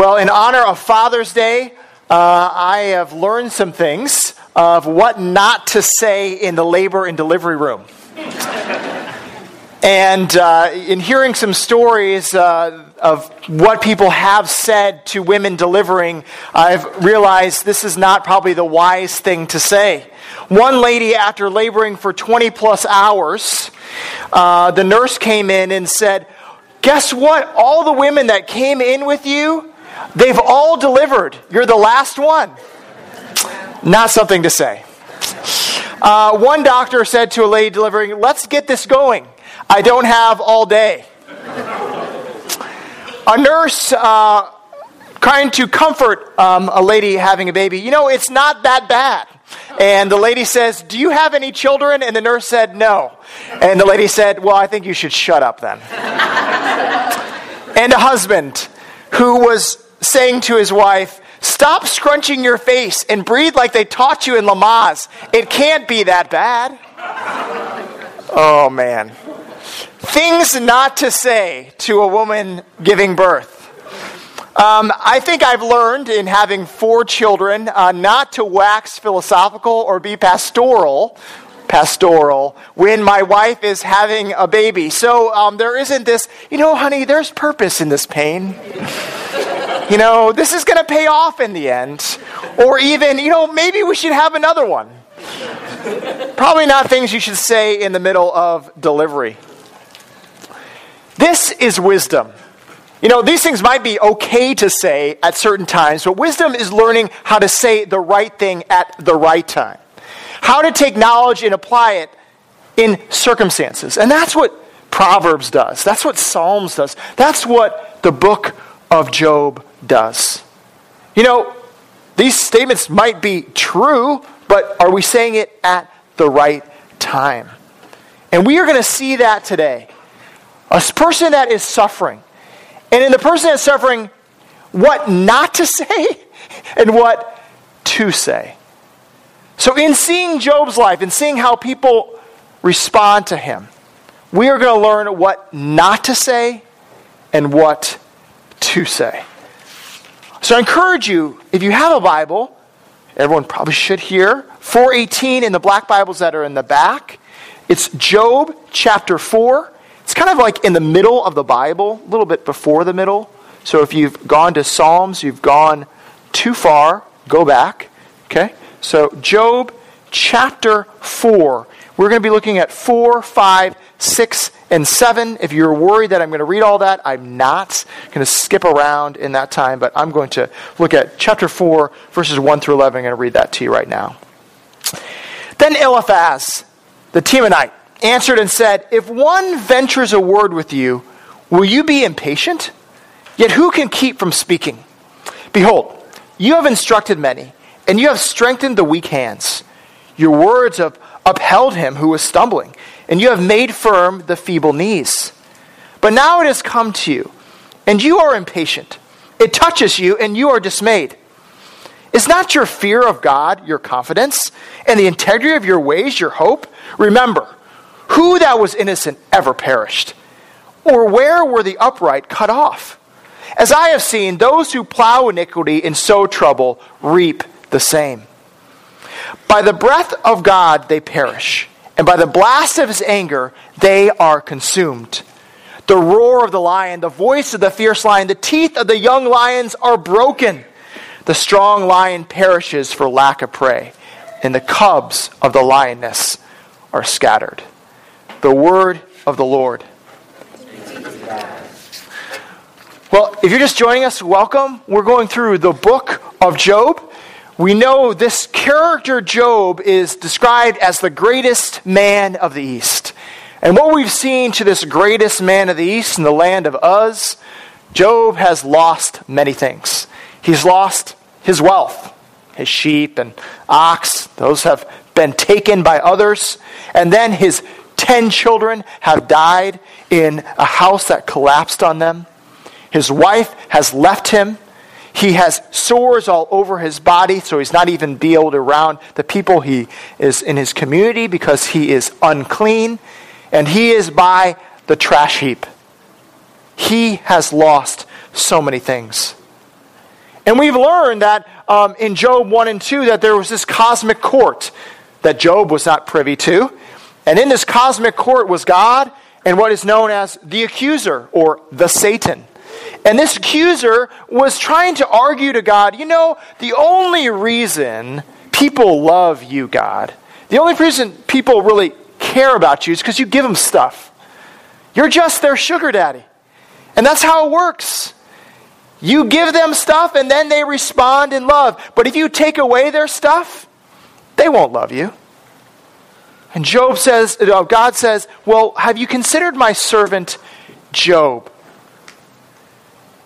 Well, in honor of Father's Day, I have learned some things of what not to say in the labor and delivery room. And in hearing some stories of what people have said to women delivering, I've realized this is not probably the wise thing to say. One lady, after laboring for 20 plus hours, the nurse came in and said, "Guess what? All the women that came in with you, they've all delivered. You're the last one." Not something to say. One doctor said to a lady delivering, "Let's get this going. I don't have all day." A nurse trying to comfort a lady having a baby, "You know, it's not that bad." And the lady says, "Do you have any children?" And the nurse said, "No." And the lady said, "Well, I think you should shut up then." And a husband who was saying to his wife, "Stop scrunching your face and breathe like they taught you in Lamaze. It can't be that bad." Oh, man. Things not to say to a woman giving birth. I think I've learned in having 4 children not to wax philosophical or be pastoral when my wife is having a baby. So there isn't this, "You know, honey, there's purpose in this pain. You know, this is going to pay off in the end." Or even, "You know, maybe we should have another one." Probably not things you should say in the middle of delivery. This is wisdom. You know, these things might be okay to say at certain times, but wisdom is learning how to say the right thing at the right time. How to take knowledge and apply it in circumstances. And that's what Proverbs does. That's what Psalms does. That's what the book of Job does. You know, these statements might be true, but are we saying it at the right time? And we are going to see that today. A person that is suffering. And in the person that's suffering, what not to say and what to say. So in seeing Job's life and seeing how people respond to him, we are going to learn what not to say and what to say. So I encourage you, if you have a Bible, everyone probably should hear, 418 in the black Bibles that are in the back. It's Job chapter 4. It's kind of like in the middle of the Bible, a little bit before the middle. So if you've gone to Psalms, you've gone too far, go back. Okay? So Job chapter 4. We're going to be looking at 4, 5, 6, and 7. If you're worried that I'm going to read all that, I'm not going to skip around in that time, but I'm going to look at chapter 4, verses 1 through 11. I'm going to read that to you right now. Then Eliphaz, the Temanite, answered and said, "If one ventures a word with you, will you be impatient? Yet who can keep from speaking? Behold, you have instructed many, and you have strengthened the weak hands. Your words have upheld him who was stumbling, and you have made firm the feeble knees. But now it has come to you, and you are impatient. It touches you, and you are dismayed. Is not your fear of God your confidence, and the integrity of your ways your hope? Remember, who that was innocent ever perished? Or where were the upright cut off? As I have seen, those who plow iniquity and sow trouble reap the same. By the breath of God they perish, and by the blast of his anger they are consumed. The roar of the lion, the voice of the fierce lion, the teeth of the young lions are broken. The strong lion perishes for lack of prey, and the cubs of the lioness are scattered." The word of the Lord. Well, if you're just joining us, welcome. We're going through the book of Job. We know this character Job is described as the greatest man of the East. And what we've seen to this greatest man of the East in the land of Uz, Job has lost many things. He's lost his wealth, his sheep and ox. Those have been taken by others. And then his 10 children have died in a house that collapsed on them. His wife has left him. He has sores all over his body, so he's not even be able to around the people he is in his community because he is unclean. And he is by the trash heap. He has lost so many things. And we've learned that in Job 1 and 2 that there was this cosmic court that Job was not privy to. And in this cosmic court was God and what is known as the accuser or the Satan. And this accuser was trying to argue to God, you know, the only reason people love you, God, the only reason people really care about you is because you give them stuff. You're just their sugar daddy. And that's how it works. You give them stuff and then they respond in love. But if you take away their stuff, they won't love you. And Job says, God says, well, have you considered my servant Job?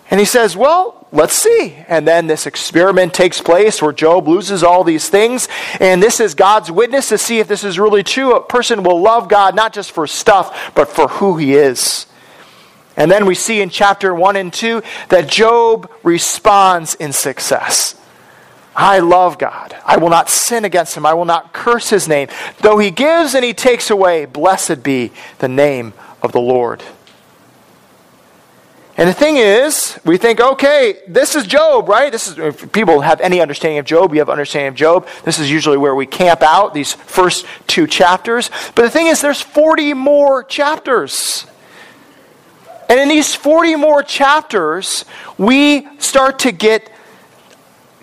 And he says, well, let's see. And then this experiment takes place where Job loses all these things. And this is God's witness to see if this is really true. A person will love God not just for stuff, but for who he is. And then we see in chapter 1 and 2 that Job responds in success. I love God. I will not sin against him. I will not curse his name. Though he gives and he takes away, blessed be the name of the Lord. And the thing is, we think, okay, this is Job, right? This is, if people have any understanding of Job, you have understanding of Job. This is usually where we camp out, these first two chapters. But the thing is, there's 40 more chapters. And in these 40 more chapters, we start to get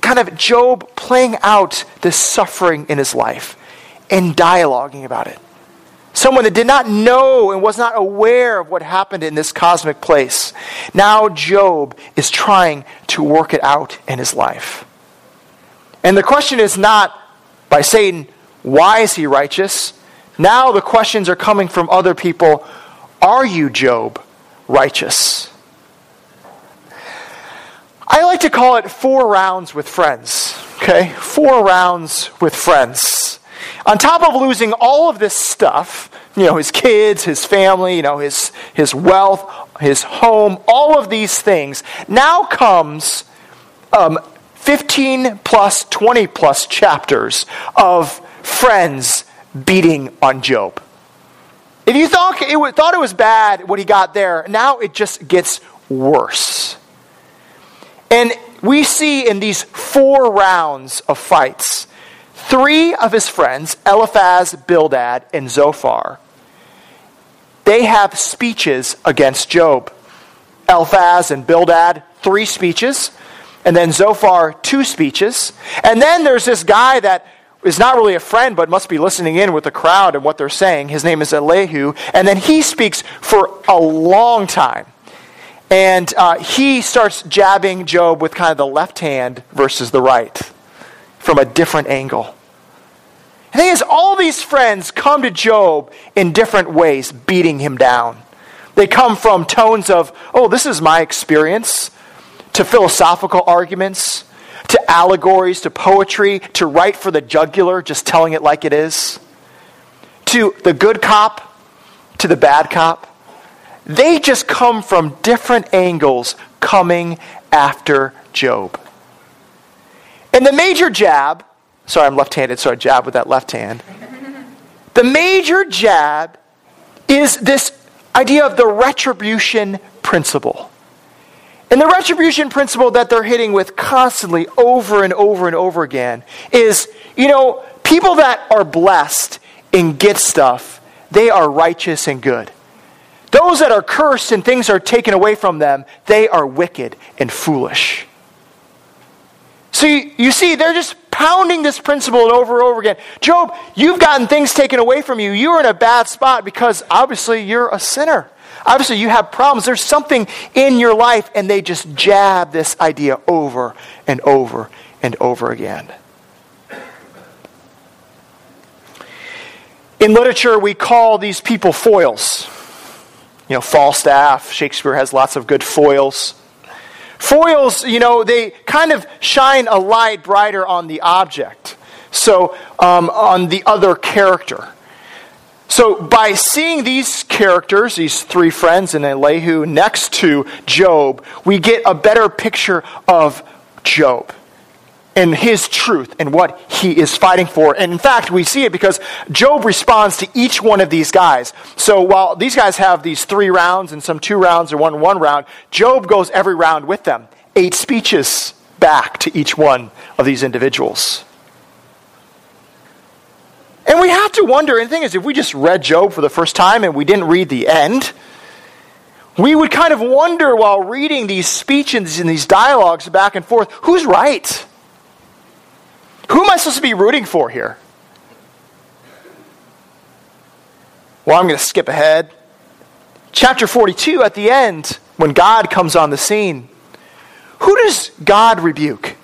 kind of Job playing out this suffering in his life and dialoguing about it. Someone that did not know and was not aware of what happened in this cosmic place. Now Job is trying to work it out in his life. And the question is not by Satan, why is he righteous? Now the questions are coming from other people. Are you, Job, righteous? I like to call it 4 rounds with friends. Okay? 4 rounds with friends. On top of losing all of this stuff, you know, his kids, his family, you know, his wealth, his home, all of these things, now comes 15 plus, 20 plus chapters of friends beating on Job. If you thought it was bad what he got there, now it just gets worse. And we see in these 4 rounds of fights, 3 of his friends, Eliphaz, Bildad, and Zophar, they have speeches against Job. Eliphaz and Bildad, 3 speeches. And then Zophar, 2 speeches. And then there's this guy that is not really a friend, but must be listening in with the crowd and what they're saying. His name is Elihu. And then he speaks for a long time. And he starts jabbing Job with kind of the left hand versus the right, from a different angle. The thing is, all these friends come to Job in different ways, beating him down. They come from tones of, oh, this is my experience, to philosophical arguments, to allegories, to poetry, to right for the jugular, just telling it like it is, to the good cop, to the bad cop. They just come from different angles coming after Job. And the major jab, sorry, I'm left-handed, so I jab with that left hand. The major jab is this idea of the retribution principle. And the retribution principle that they're hitting with constantly over and over and over again is, you know, people that are blessed and get stuff, they are righteous and good. Those that are cursed and things are taken away from them, they are wicked and foolish. So you see, they're just pounding this principle over and over again. Job, you've gotten things taken away from you. You're in a bad spot because obviously you're a sinner. Obviously you have problems. There's something in your life, and they just jab this idea over and over and over again. In literature, we call these people foils. You know, Falstaff, Shakespeare has lots of good foils. Foils, you know, they kind of shine a light brighter on the object, so on the other character. So by seeing these characters, these 3 friends in Elihu next to Job, we get a better picture of Job and his truth and what he is fighting for. And in fact, we see it because Job responds to each one of these guys. So while these guys have these 3 rounds and some 2 rounds or one round, Job goes every round with them. 8 speeches back to each one of these individuals. And we have to wonder, and the thing is, if we just read Job for the first time and we didn't read the end, we would kind of wonder while reading these speeches and these dialogues back and forth, who's right? Who am I supposed to be rooting for here? Well, I'm going to skip ahead. Chapter 42, at the end, when God comes on the scene, who does God rebuke?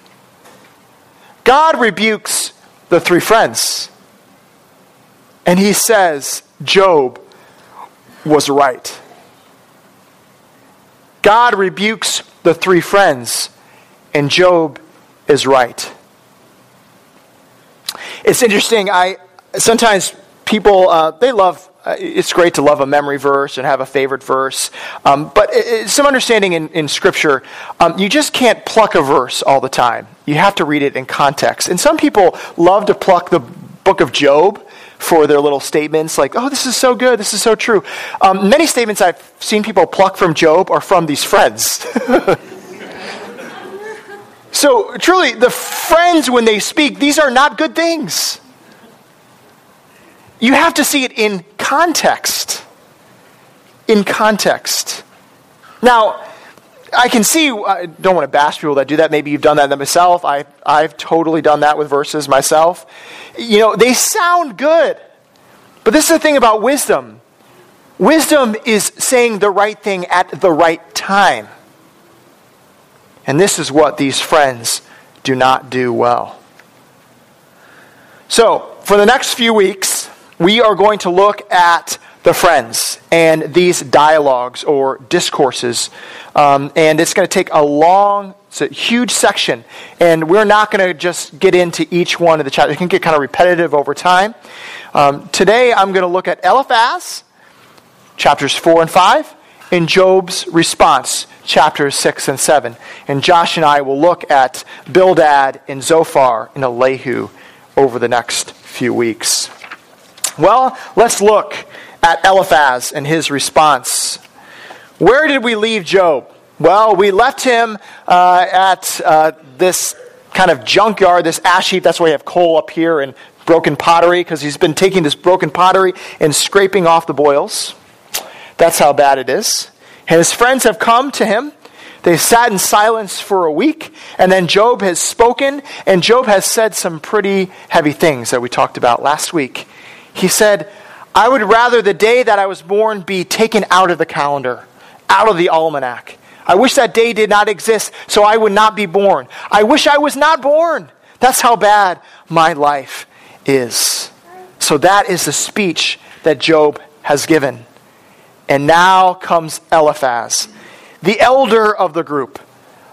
God rebukes the three friends. And he says, Job was right. God rebukes the three friends, and Job is right. It's interesting. Sometimes people, they love, it's great to love a memory verse and have a favorite verse. But some understanding in Scripture, you just can't pluck a verse all the time. You have to read it in context. And some people love to pluck the book of Job for their little statements like, oh, this is so good, this is so true. Many statements I've seen people pluck from Job are from these friends. So truly, the friends, when they speak, these are not good things. You have to see it in context. In context. Now, I can see, I don't want to bash people that do that. Maybe you've done that myself. I've totally done that with verses myself. You know, they sound good. But this is the thing about wisdom. Wisdom is saying the right thing at the right time. And this is what these friends do not do well. So, for the next few weeks, we are going to look at the friends and these dialogues or discourses. And it's going to take it's a huge section. And we're not going to just get into each one of the chapters. It can get kind of repetitive over time. Today I'm going to look at Eliphaz, chapters 4 and 5, and Job's response, chapters 6 and 7. And Josh and I will look at Bildad and Zophar and Elihu over the next few weeks. Well, let's look at Eliphaz and his response. Where did we leave Job? Well, we left him at this kind of junkyard, this ash heap. That's why we have coal up here and broken pottery, because he's been taking this broken pottery and scraping off the boils. That's how bad it is. And his friends have come to him. They sat in silence for a week, and then Job has spoken, and Job has said some pretty heavy things that we talked about last week. He said, I would rather the day that I was born be taken out of the calendar, out of the almanac. I wish that day did not exist, so I would not be born. I wish I was not born. That's how bad my life is. So that is the speech that Job has given. And now comes Eliphaz, the elder of the group,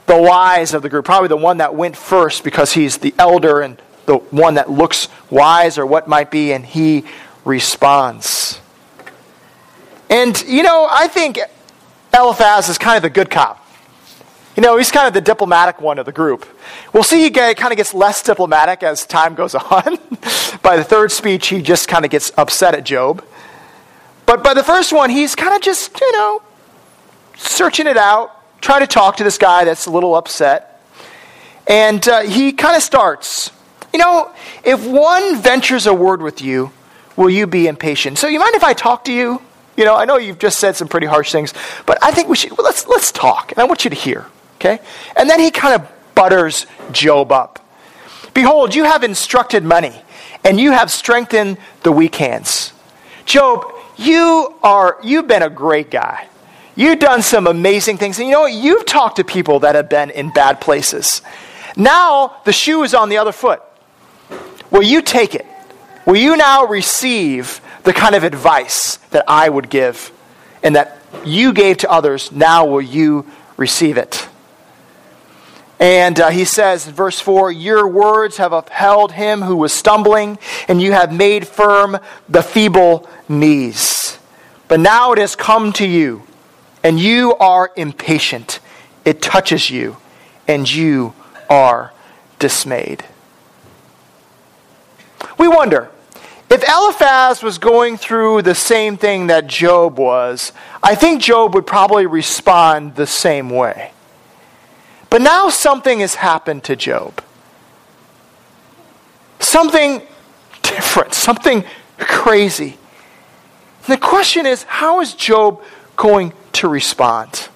the wise of the group, probably the one that went first because he's the elder and the one that looks wise or what might be, and he responds. And, you know, I think Eliphaz is kind of the good cop. You know, he's kind of the diplomatic one of the group. We'll see he kind of gets less diplomatic as time goes on. By the third speech, he just kind of gets upset at Job. But by the first one, he's kind of just, you know, searching it out, trying to talk to this guy that's a little upset. And he kind of starts, you know, if one ventures a word with you, will you be impatient? So you mind if I talk to you? You know, I know you've just said some pretty harsh things, but I think we should, let's talk. And I want you to hear, okay? And then he kind of butters Job up. Behold, you have instructed many, and you have strengthened the weak hands. Job, you've been a great guy. You've done some amazing things. And you know what? You've talked to people that have been in bad places. Now the shoe is on the other foot. Will you take it? Will you now receive the kind of advice that I would give and that you gave to others? Now will you receive it? And he says in verse 4, your words have upheld him who was stumbling, and you have made firm the feeble knees. But now it has come to you, and you are impatient. It touches you, and you are dismayed. We wonder, if Eliphaz was going through the same thing that Job was, I think Job would probably respond the same way. But now something has happened to Job. Something different, something crazy. And the question is, how is Job going to respond?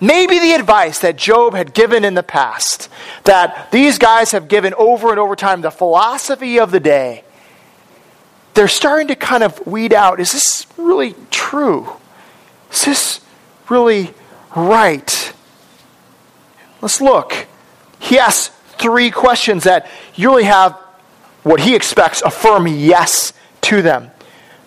Maybe the advice that Job had given in the past, that these guys have given over and over time, the philosophy of the day, they're starting to kind of weed out, is this really true? Is this really right? Let's look. He asks three questions that usually have what he expects, a firm yes to them.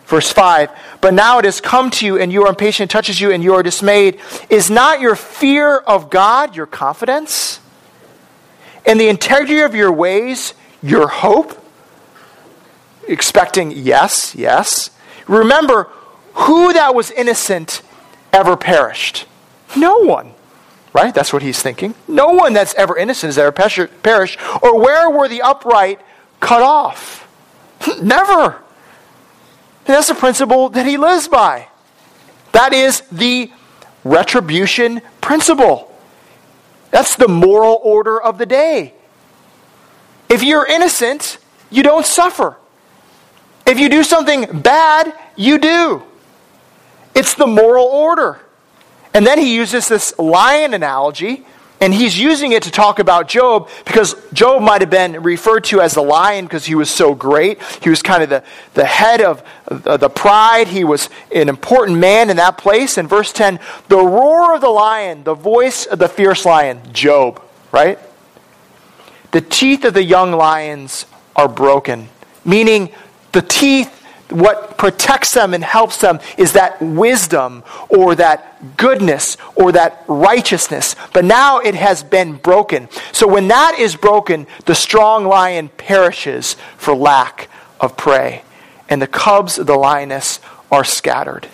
Verse 5, but now it has come to you and you are impatient, touches you and you are dismayed. Is not your fear of God your confidence? And the integrity of your ways your hope? Expecting yes, yes. Remember, who that was innocent ever perished? No one, right? That's what he's thinking. No one that's ever innocent has ever perished. Or where were the upright cut off? Never. And that's the principle that he lives by. That is the retribution principle. That's the moral order of the day. If you're innocent, you don't suffer. If you do something bad, you do. It's the moral order. And then he uses this lion analogy, and he's using it to talk about Job, because Job might have been referred to as the lion because he was so great. He was kind of the head of the pride. He was an important man in that place. In verse 10, the roar of the lion, the voice of the fierce lion, Job, right? The teeth of the young lions are broken, meaning the teeth, what protects them and helps them is that wisdom or that goodness or that righteousness. But now it has been broken. So when that is broken, the strong lion perishes for lack of prey. And the cubs of the lioness are scattered.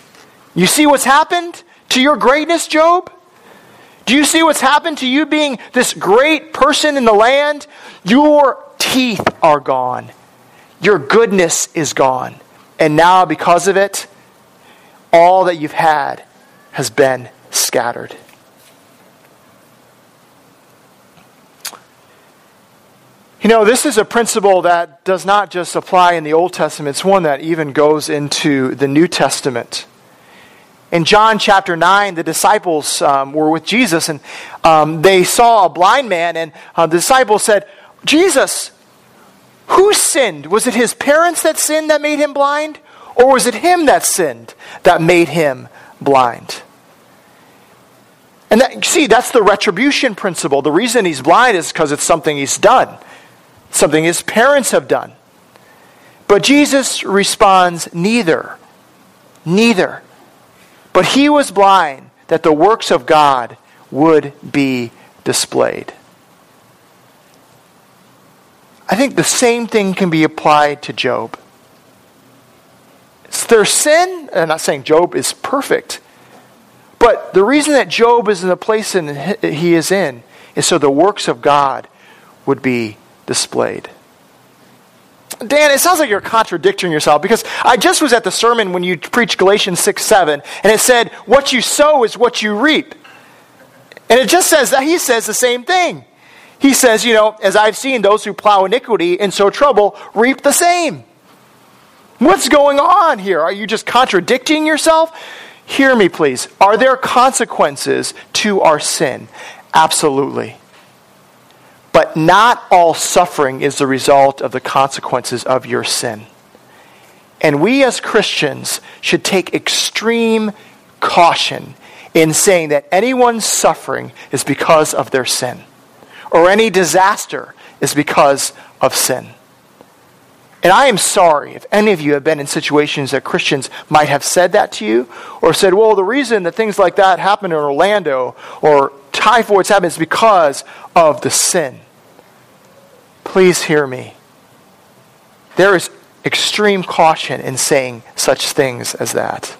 You see what's happened to your greatness, Job? Do you see what's happened to you being this great person in the land? Your teeth are gone. Your goodness is gone. And now because of it, all that you've had has been scattered. You know, this is a principle that does not just apply in the Old Testament. It's one that even goes into the New Testament. In John chapter 9, the disciples were with Jesus, and they saw a blind man, and the disciples said, Jesus, who sinned? Was it his parents that sinned that made him blind? Or was it him that sinned that made him blind? And that, see, that's the retribution principle. The reason he's blind is because it's something he's done. Something his parents have done. But Jesus responds, neither. Neither. But he was blind that the works of God would be displayed. I think the same thing can be applied to Job. It's their sin. I'm not saying Job is perfect. But the reason that Job is in the place he is in is so the works of God would be displayed. Dan, it sounds like you're contradicting yourself, because I just was at the sermon when you preached Galatians 6:7, and it said, what you sow is what you reap. And it just says that he says the same thing. He says, you know, as I've seen, those who plow iniquity and sow trouble reap the same. What's going on here? Are you just contradicting yourself? Hear me, please. Are there consequences to our sin? Absolutely. But not all suffering is the result of the consequences of your sin. And we as Christians should take extreme caution in saying that anyone's suffering is because of their sin, or any disaster is because of sin. And I am sorry if any of you have been in situations that Christians might have said that to you, or said, well, the reason that things like that happen in Orlando, or typhoids happen, is because of the sin. Please hear me. There is extreme caution in saying such things as that.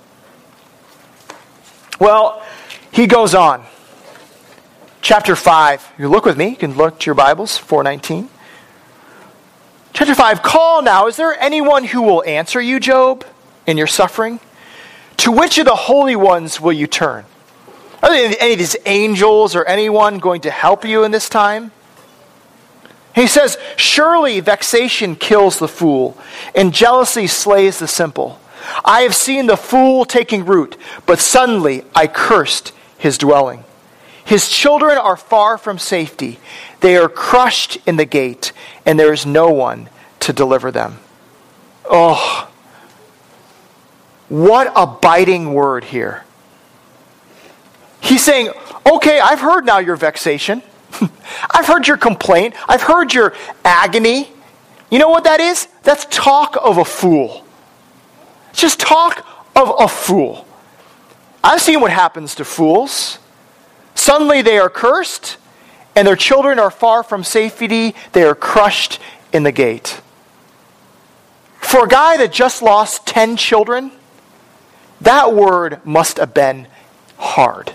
Well, he goes on. Chapter 5, you look with me, you can look to your Bibles, 4:19. Chapter 5, call now, is there anyone who will answer you, Job, in your suffering? To which of the holy ones will you turn? Are there any of these angels or anyone going to help you in this time? He says, surely vexation kills the fool, and jealousy slays the simple. I have seen the fool taking root, but suddenly I cursed his dwelling. His children are far from safety. They are crushed in the gate, and there is no one to deliver them. Oh, what a biting word here. He's saying, okay, I've heard now your vexation. I've heard your complaint. I've heard your agony. You know what that is? That's talk of a fool. It's just talk of a fool. I've seen what happens to fools. Suddenly they are cursed, and their children are far from safety. They are crushed in the gate. For a guy that just lost 10 children, that word must have been hard.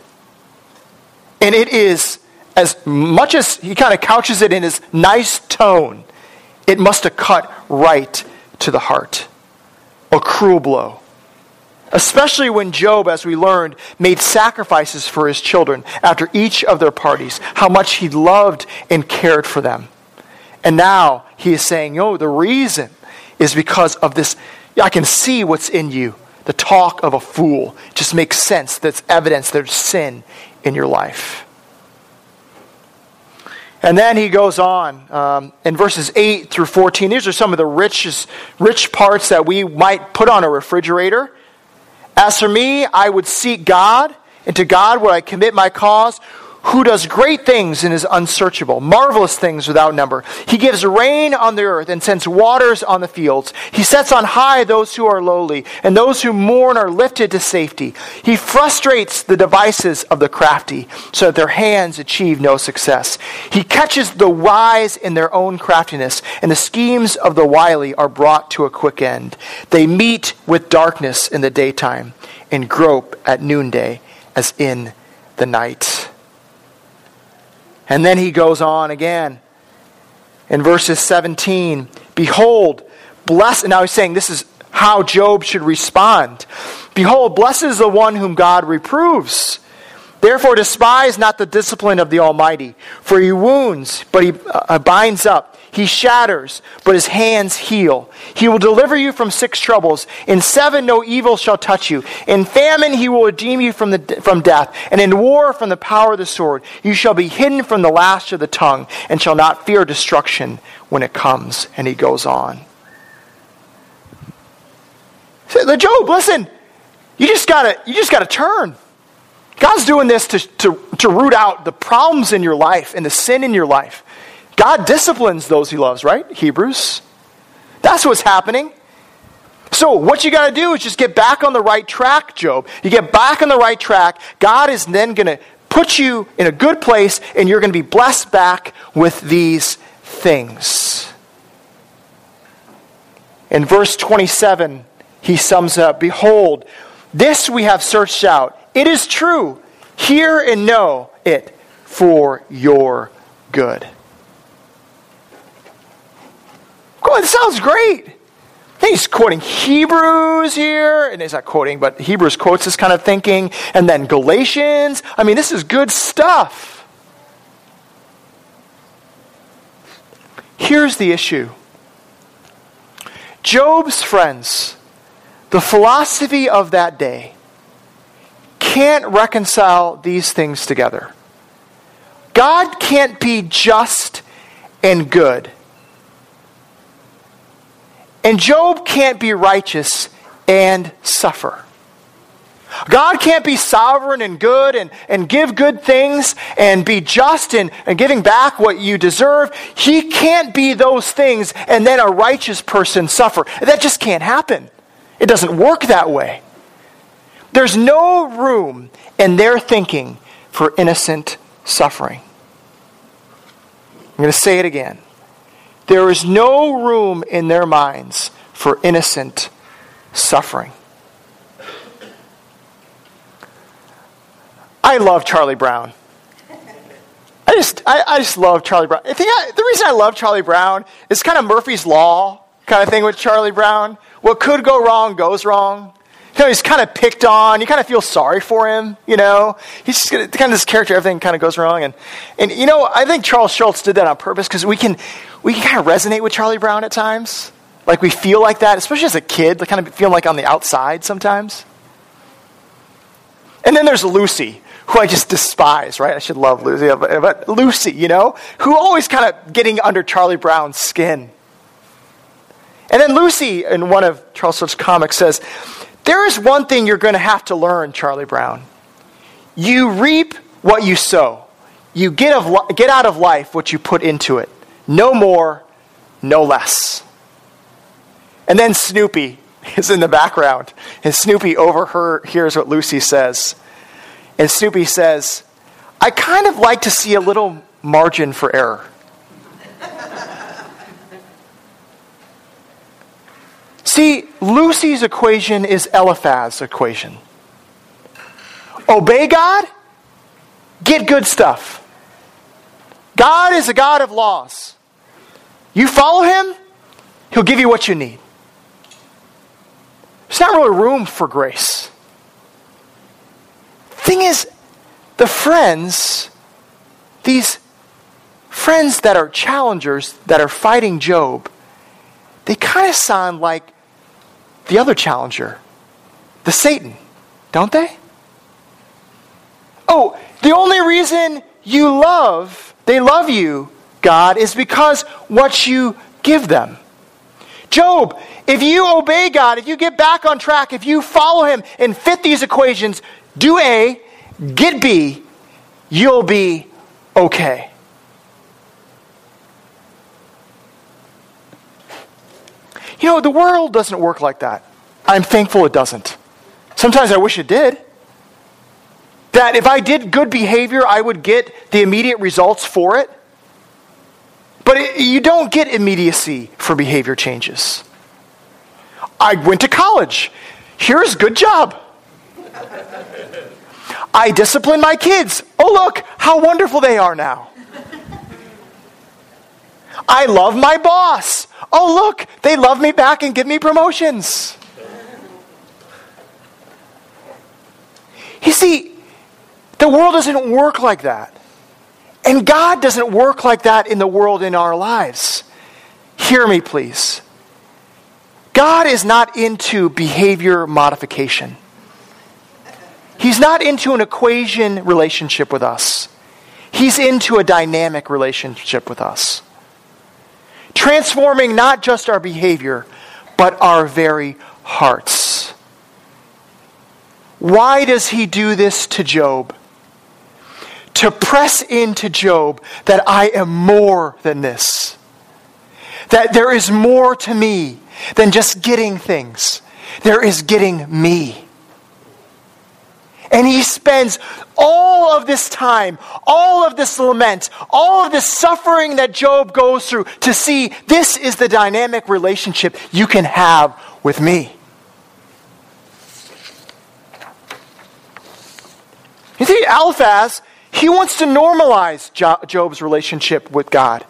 And it is, as much as he kind of couches it in his nice tone, it must have cut right to the heart. A cruel blow. Especially when Job, as we learned, made sacrifices for his children after each of their parties, how much he loved and cared for them. And now he is saying, oh, the reason is because of this. I can see what's in you. The talk of a fool. It just makes sense. That's evidence there's sin in your life. And then he goes on in verses 8 through 14. These are some of the rich parts that we might put on a refrigerator. As for me, I would seek God, and to God would I commit my cause, who does great things and is unsearchable, marvelous things without number. He gives rain on the earth and sends waters on the fields. He sets on high those who are lowly, and those who mourn are lifted to safety. He frustrates the devices of the crafty, so that their hands achieve no success. He catches the wise in their own craftiness, and the schemes of the wily are brought to a quick end. They meet with darkness in the daytime, and grope at noonday as in the night. And then he goes on again. In verses 17, behold, blessed. Now he's saying this is how Job should respond. Behold, blessed is the one whom God reproves. Therefore despise not the discipline of the Almighty. For he wounds, but he binds up. He shatters, but his hands heal. He will deliver you from 6 troubles. In 7 no evil shall touch you. In famine he will redeem you from death, and in war from the power of the sword. You shall be hidden from the lash of the tongue, and shall not fear destruction when it comes. And he goes on. Job, listen, you just gotta turn. God's doing this to root out the problems in your life and the sin in your life. God disciplines those he loves, right? Hebrews. That's what's happening. So what you got to do is just get back on the right track, Job. You get back on the right track. God is then going to put you in a good place, and you're going to be blessed back with these things. In verse 27, he sums up, behold, this we have searched out. It is true. Hear and know it for your good. Oh, it sounds great. I think he's quoting Hebrews here. And he's not quoting, but Hebrews quotes this kind of thinking. And then Galatians. I mean, this is good stuff. Here's the issue. Job's friends, the philosophy of that day, can't reconcile these things together. God can't be just and good. And Job can't be righteous and suffer. God can't be sovereign and good and give good things and be just and giving back what you deserve. He can't be those things and then a righteous person suffer. That just can't happen. It doesn't work that way. There's no room in their thinking for innocent suffering. I'm going to say it again. There is no room in their minds for innocent suffering. I love Charlie Brown. I just love Charlie Brown. The reason I love Charlie Brown is kind of Murphy's Law kind of thing with Charlie Brown. What could go wrong goes wrong. You know, he's kind of picked on. You kind of feel sorry for him, you know. He's just kind of this character, everything kind of goes wrong. And you know, I think Charles Schulz did that on purpose because we can kind of resonate with Charlie Brown at times. Like we feel like that, especially as a kid, like kind of feeling like on the outside sometimes. And then there's Lucy, who I just despise, right? I should love Lucy, but Lucy, you know, who always kind of getting under Charlie Brown's skin. And then Lucy, in one of Charles Schulz's comics, says, "There is one thing you're going to have to learn, Charlie Brown. You reap what you sow. You get out of life what you put into it. No more, no less." And then Snoopy is in the background. And Snoopy overhears what Lucy says. And Snoopy says, "I kind of like to see a little margin for error." See, Lucy's equation is Eliphaz's equation. Obey God, get good stuff. God is a God of laws. You follow him, he'll give you what you need. There's not really room for grace. Thing is, these friends that are challengers, that are fighting Job, they kind of sound like the other challenger, the Satan, don't they? Oh, the only reason they love you, God, is because what you give them. Job, if you obey God, if you get back on track, if you follow him and fit these equations, do A, get B, you'll be okay. You know, the world doesn't work like that. I'm thankful it doesn't. Sometimes I wish it did. That if I did good behavior, I would get the immediate results for it. But you don't get immediacy for behavior changes. I went to college. Here's a good job. I discipline my kids. Oh, look, how wonderful they are now. I love my boss. Oh, look, they love me back and give me promotions. You see, the world doesn't work like that. And God doesn't work like that in the world in our lives. Hear me, please. God is not into behavior modification. He's not into an equation relationship with us. He's into a dynamic relationship with us. Transforming not just our behavior, but our very hearts. Why does he do this to Job? To press into Job that I am more than this. That there is more to me than just getting things. There is getting me. And he spends all of this time, all of this lament, all of this suffering that Job goes through to see this is the dynamic relationship you can have with me. You see, Eliphaz, he wants to normalize Job's relationship with God.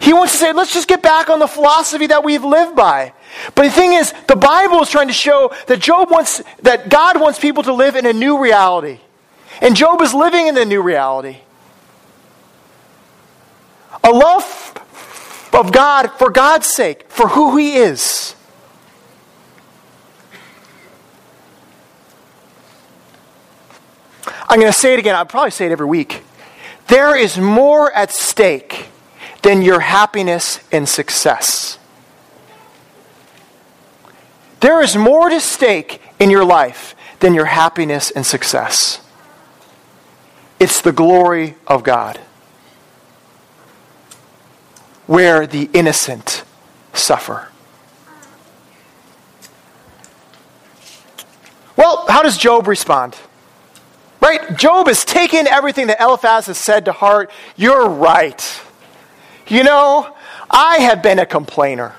He wants to say, let's just get back on the philosophy that we've lived by. But the thing is, the Bible is trying to show that God wants people to live in a new reality. And Job is living in the new reality. A love of God for God's sake, for who he is. I'm going to say it again. I'll probably say it every week. There is more at stake than your happiness and success. There is more at stake in your life than your happiness and success. It's the glory of God, where the innocent suffer. Well, how does Job respond? Right? Job has taken everything that Eliphaz has said to heart. You're right. You know, I have been a complainer.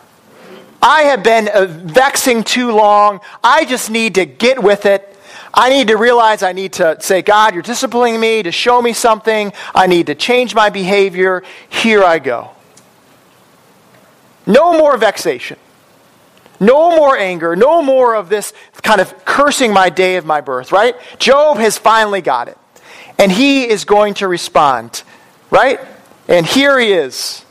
I have been vexing too long. I just need to get with it. I need to realize I need to say, God, you're disciplining me to show me something. I need to change my behavior. Here I go. No more vexation. No more anger, no more of this kind of cursing my day of my birth, right? Job has finally got it. And he is going to respond, right? And here he is.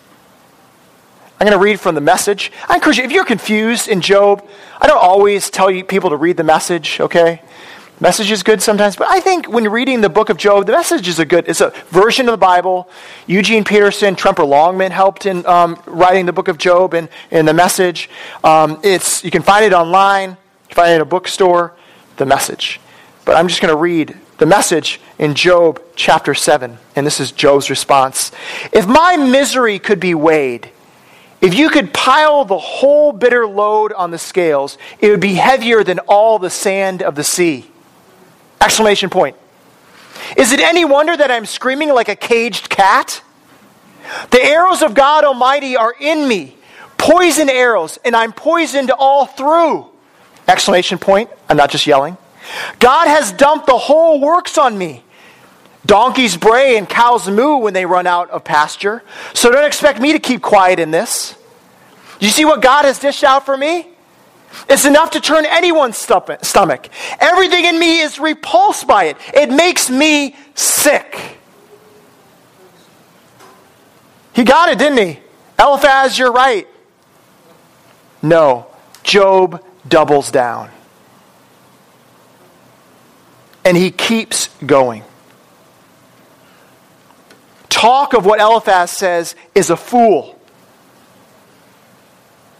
I'm going to read from the Message. I encourage you, if you're confused in Job, I don't always tell you people to read the Message, okay? Message is good sometimes, but I think when reading the book of Job, the Message is it's a version of the Bible. Eugene Peterson, Tremper Longman helped in writing the book of Job and in the Message. You can find it online, you can find it in a bookstore, the Message. But I'm just going to read the Message in Job chapter 7, and this is Job's response. If my misery could be weighed, if you could pile the whole bitter load on the scales, it would be heavier than all the sand of the sea. Exclamation point. Is it any wonder that I'm screaming like a caged cat? The arrows of God Almighty are in me, poison arrows, and I'm poisoned all through. Exclamation point. I'm not just yelling. God has dumped the whole works on me. Donkeys bray and cows moo when they run out of pasture. So don't expect me to keep quiet in this. You see what God has dished out for me? It's enough to turn anyone's stomach. Everything in me is repulsed by it. It makes me sick. He got it, didn't he? Eliphaz, you're right. No, Job doubles down. And he keeps going. Talk of what Eliphaz says is a fool.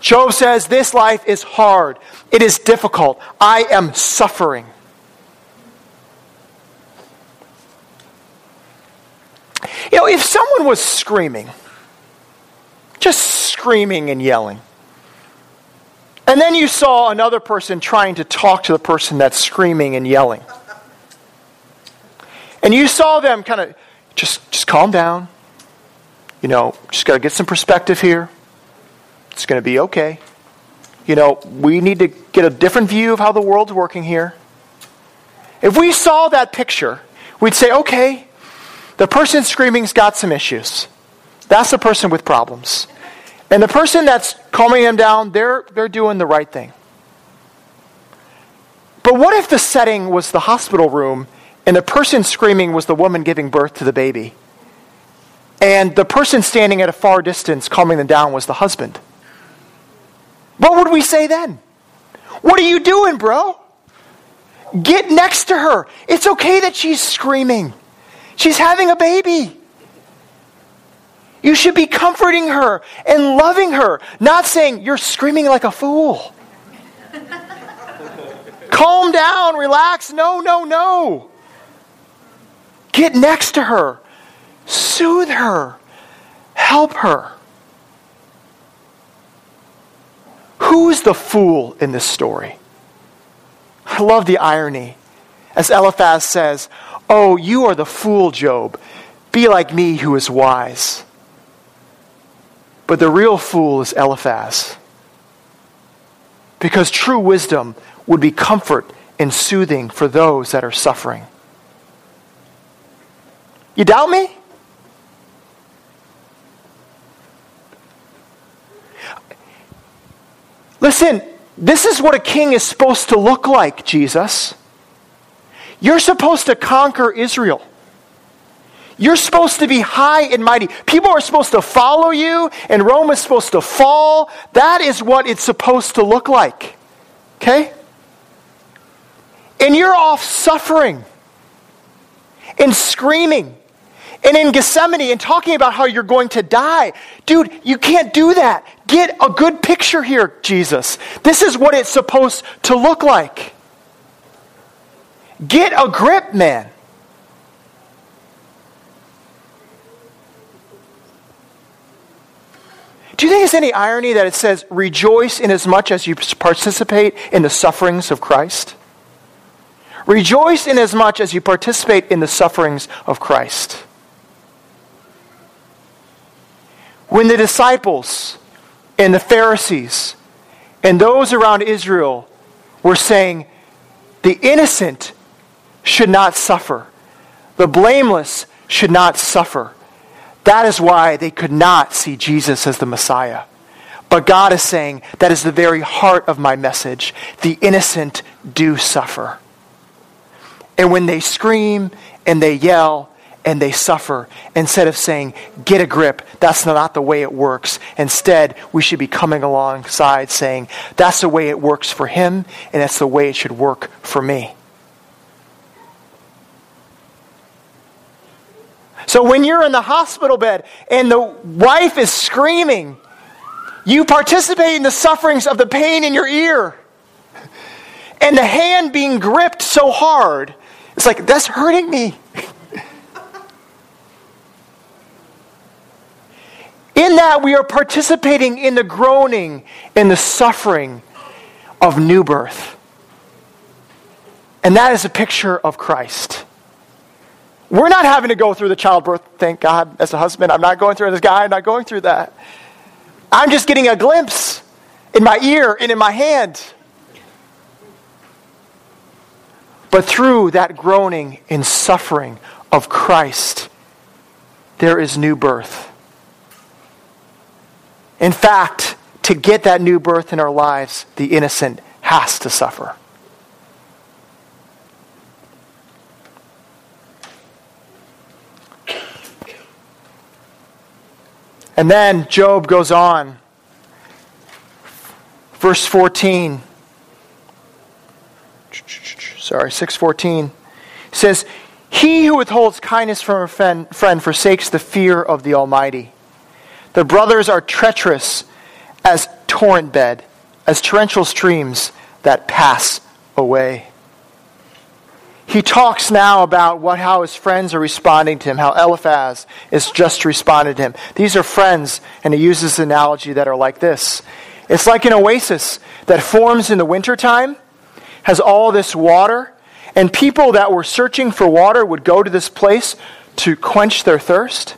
Job says, this life is hard. It is difficult. I am suffering. You know, if someone was screaming, just screaming and yelling, and then you saw another person trying to talk to the person that's screaming and yelling, and you saw them kind of, just calm down. You know, just got to get some perspective here. It's going to be okay. You know, we need to get a different view of how the world's working here. If we saw that picture, we'd say, okay, the person screaming's got some issues. That's the person with problems. And the person that's calming them down, they're doing the right thing. But what if the setting was the hospital room and the person screaming was the woman giving birth to the baby? And the person standing at a far distance calming them down was the husband. What would we say then? What are you doing, bro? Get next to her. It's okay that she's screaming. She's having a baby. You should be comforting her and loving her, not saying, you're screaming like a fool. Calm down, relax. No. Get next to her. Soothe her. Help her. Who's the fool in this story? I love the irony. As Eliphaz says, oh, you are the fool, Job. Be like me who is wise. But the real fool is Eliphaz. Because true wisdom would be comfort and soothing for those that are suffering. You doubt me? Listen, this is what a king is supposed to look like, Jesus. You're supposed to conquer Israel. You're supposed to be high and mighty. People are supposed to follow you, and Rome is supposed to fall. That is what it's supposed to look like. Okay? And you're off suffering and screaming and in Gethsemane and talking about how you're going to die. Dude, you can't do that. Get a good picture here, Jesus. This is what it's supposed to look like. Get a grip, man. Do you think there's any irony that it says, rejoice inasmuch as you participate in the sufferings of Christ? Rejoice inasmuch as you participate in the sufferings of Christ. When the disciples and the Pharisees and those around Israel were saying, the innocent should not suffer, the blameless should not suffer, that is why they could not see Jesus as the Messiah. But God is saying, that is the very heart of my message. The innocent do suffer. And when they scream and they yell and they suffer, instead of saying, get a grip, that's not the way it works. Instead, we should be coming alongside saying, that's the way it works for him, and that's the way it should work for me. So when you're in the hospital bed and the wife is screaming, you participate in the sufferings of the pain in your ear. And the hand being gripped so hard, it's like, that's hurting me. In that, we are participating in the groaning and the suffering of new birth. And that is a picture of Christ. We're not having to go through the childbirth, thank God, as a husband. I'm not going through this guy. I'm not going through that. I'm just getting a glimpse in my ear and in my hand. But through that groaning and suffering of Christ, there is new birth. In fact, to get that new birth in our lives, the innocent has to suffer. And then Job goes on. Verse 14. Sorry, 6:14. It says, he who withholds kindness from a friend forsakes the fear of the Almighty. The brothers are treacherous as torrent bed, as torrential streams that pass away. He talks now about how his friends are responding to him, how Eliphaz is just responded to him. These are friends, and he uses an analogy that are like this. It's like an oasis that forms in the wintertime, has all this water, and people that were searching for water would go to this place to quench their thirst.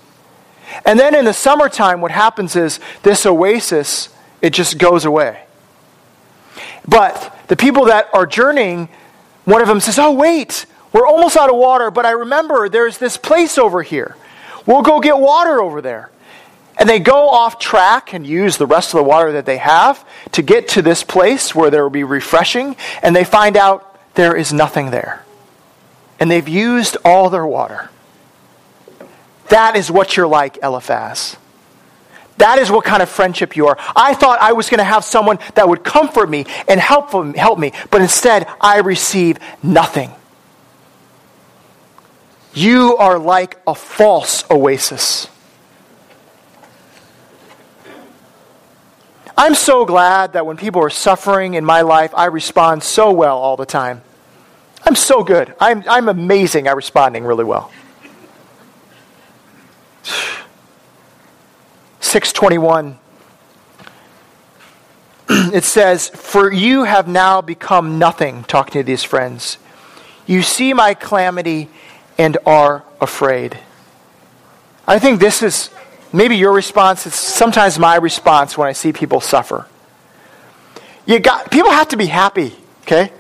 And then in the summertime, what happens is this oasis, it just goes away. But the people that are journeying, one of them says, oh, wait, we're almost out of water, but I remember there's this place over here. We'll go get water over there. And they go off track and use the rest of the water that they have to get to this place where there will be refreshing, and they find out there is nothing there. And they've used all their water. That is what you're like, Eliphaz. That is what kind of friendship you are. I thought I was going to have someone that would comfort me and help me, but instead I receive nothing. You are like a false oasis. I'm so glad that when people are suffering in my life, I respond so well all the time. I'm so good. I'm amazing at responding really well. 6:21, it says, for you have now become nothing, talking to these friends. You see my calamity and are afraid. I think this is maybe your response. It's sometimes my response when I see people suffer. People have to be happy, okay?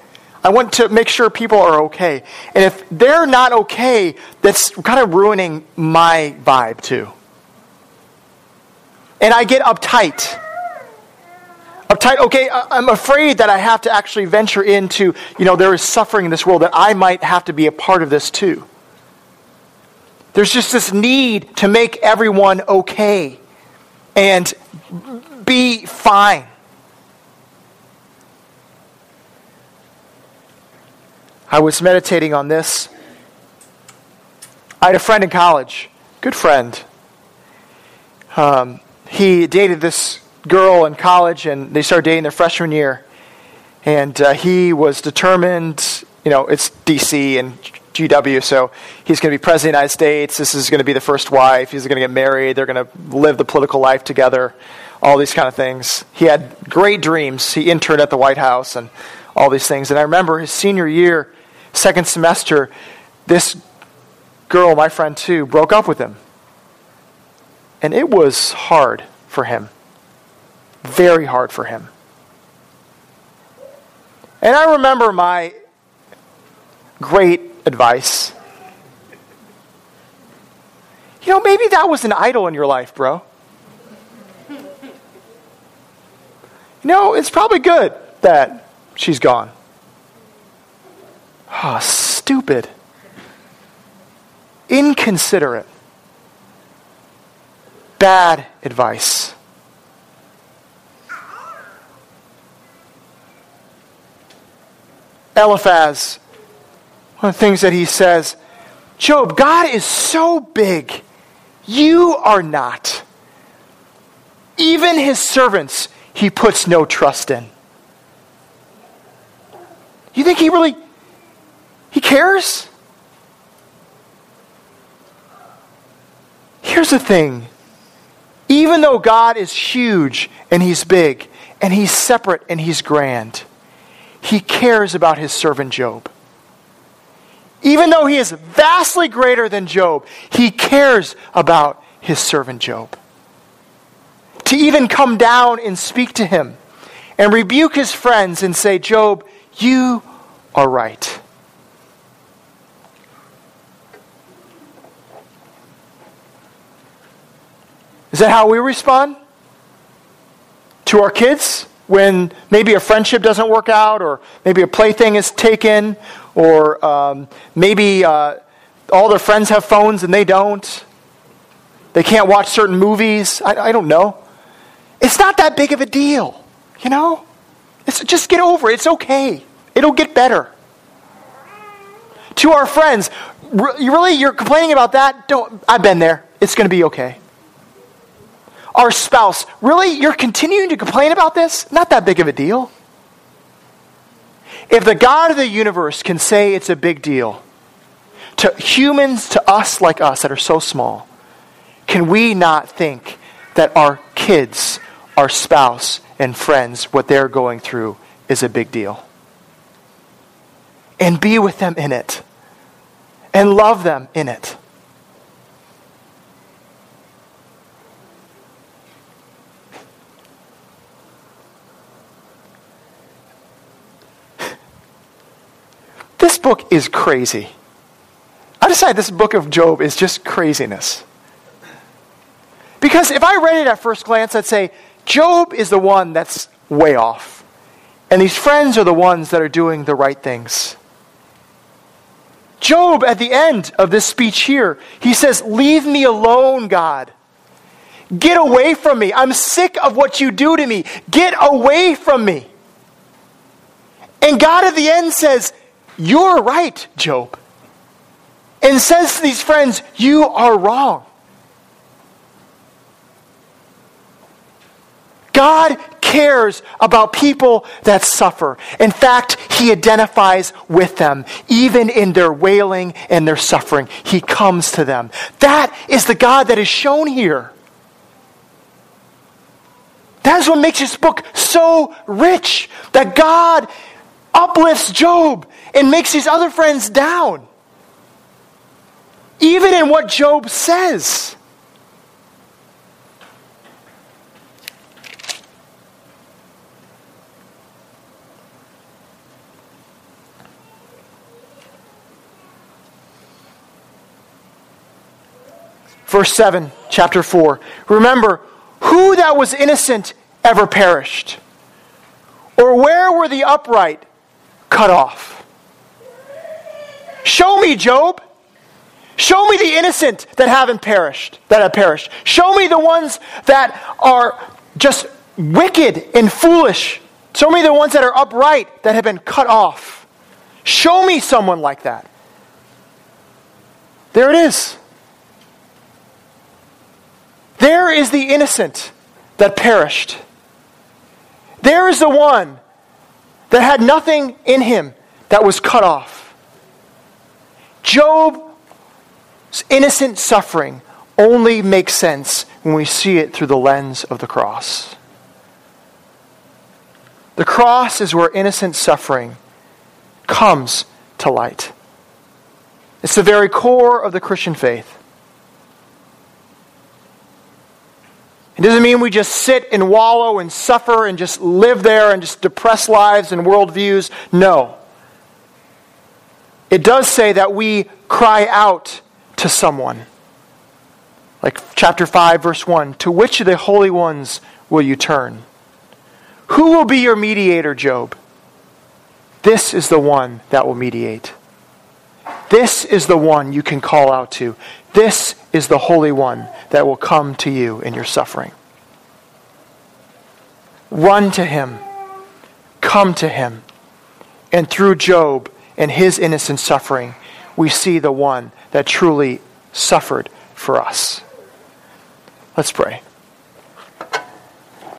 I want to make sure people are okay. And if they're not okay, that's kind of ruining my vibe too. And I get uptight. Okay, I'm afraid that I have to actually venture into, there is suffering in this world, that I might have to be a part of this too. There's just this need to make everyone okay and be fine. I was meditating on this. I had a friend in college, good friend. He dated this girl in college, and they started dating their freshman year. And he was determined, it's D.C. and GW, so he's going to be president of the United States. This is going to be the first wife. He's going to get married. They're going to live the political life together, all these kind of things. He had great dreams. He interned at the White House and all these things. And I remember his senior year, second semester, this girl, my friend too, broke up with him. And it was hard for him. Very hard for him. And I remember my great advice. Maybe that was an idol in your life, bro. No, it's probably good that she's gone. Ah, stupid. Inconsiderate. Bad advice. Eliphaz, one of the things that he says, Job, God is so big, you are not. Even his servants, he puts no trust in. You think he cares? Here's the thing. Even though God is huge and he's big and he's separate and he's grand, he cares about his servant Job. Even though he is vastly greater than Job, he cares about his servant Job. To even come down and speak to him and rebuke his friends and say, Job, you are right. Is that how we respond to our kids when maybe a friendship doesn't work out, or maybe a plaything is taken, or maybe all their friends have phones and they don't? They can't watch certain movies. I don't know. It's not that big of a deal, you know? It's, just get over it. It's okay. It'll get better. To our friends, you're complaining about that? Don't. I've been there. It's going to be okay. Our spouse, really? You're continuing to complain about this? Not that big of a deal. If the God of the universe can say it's a big deal to humans, to us like us that are so small, can we not think that our kids, our spouse, and friends, what they're going through is a big deal? And be with them in it. And love them in it. This book is crazy. I decided this book of Job is just craziness. Because if I read it at first glance, I'd say, Job is the one that's way off. And these friends are the ones that are doing the right things. Job, at the end of this speech here, he says, leave me alone, God. Get away from me. I'm sick of what you do to me. Get away from me. And God at the end says, you're right, Job. And says to these friends, you are wrong. God cares about people that suffer. In fact, he identifies with them. Even in their wailing and their suffering, he comes to them. That is the God that is shown here. That is what makes this book so rich. That God uplifts Job and makes his other friends down. Even in what Job says. Verse 7, chapter 4. Remember, who that was innocent ever perished? Or where were the upright cut off? Show me, Job. Show me the innocent that have perished. Show me the ones that are just wicked and foolish. Show me the ones that are upright that have been cut off. Show me someone like that. There it is. There is the innocent that perished. There is the one that had nothing in him that was cut off. Job's innocent suffering only makes sense when we see it through the lens of the cross. The cross is where innocent suffering comes to light. It's the very core of the Christian faith. It doesn't mean we just sit and wallow and suffer and just live there and just depressed lives and worldviews. No. It does say that we cry out to someone. Like chapter 5, verse 1, to which of the holy ones will you turn? Who will be your mediator, Job? This is the one that will mediate. This is the one you can call out to. This is the Holy One that will come to you in your suffering. Run to Him. Come to Him. And through Job and his innocent suffering, we see the one that truly suffered for us. Let's pray.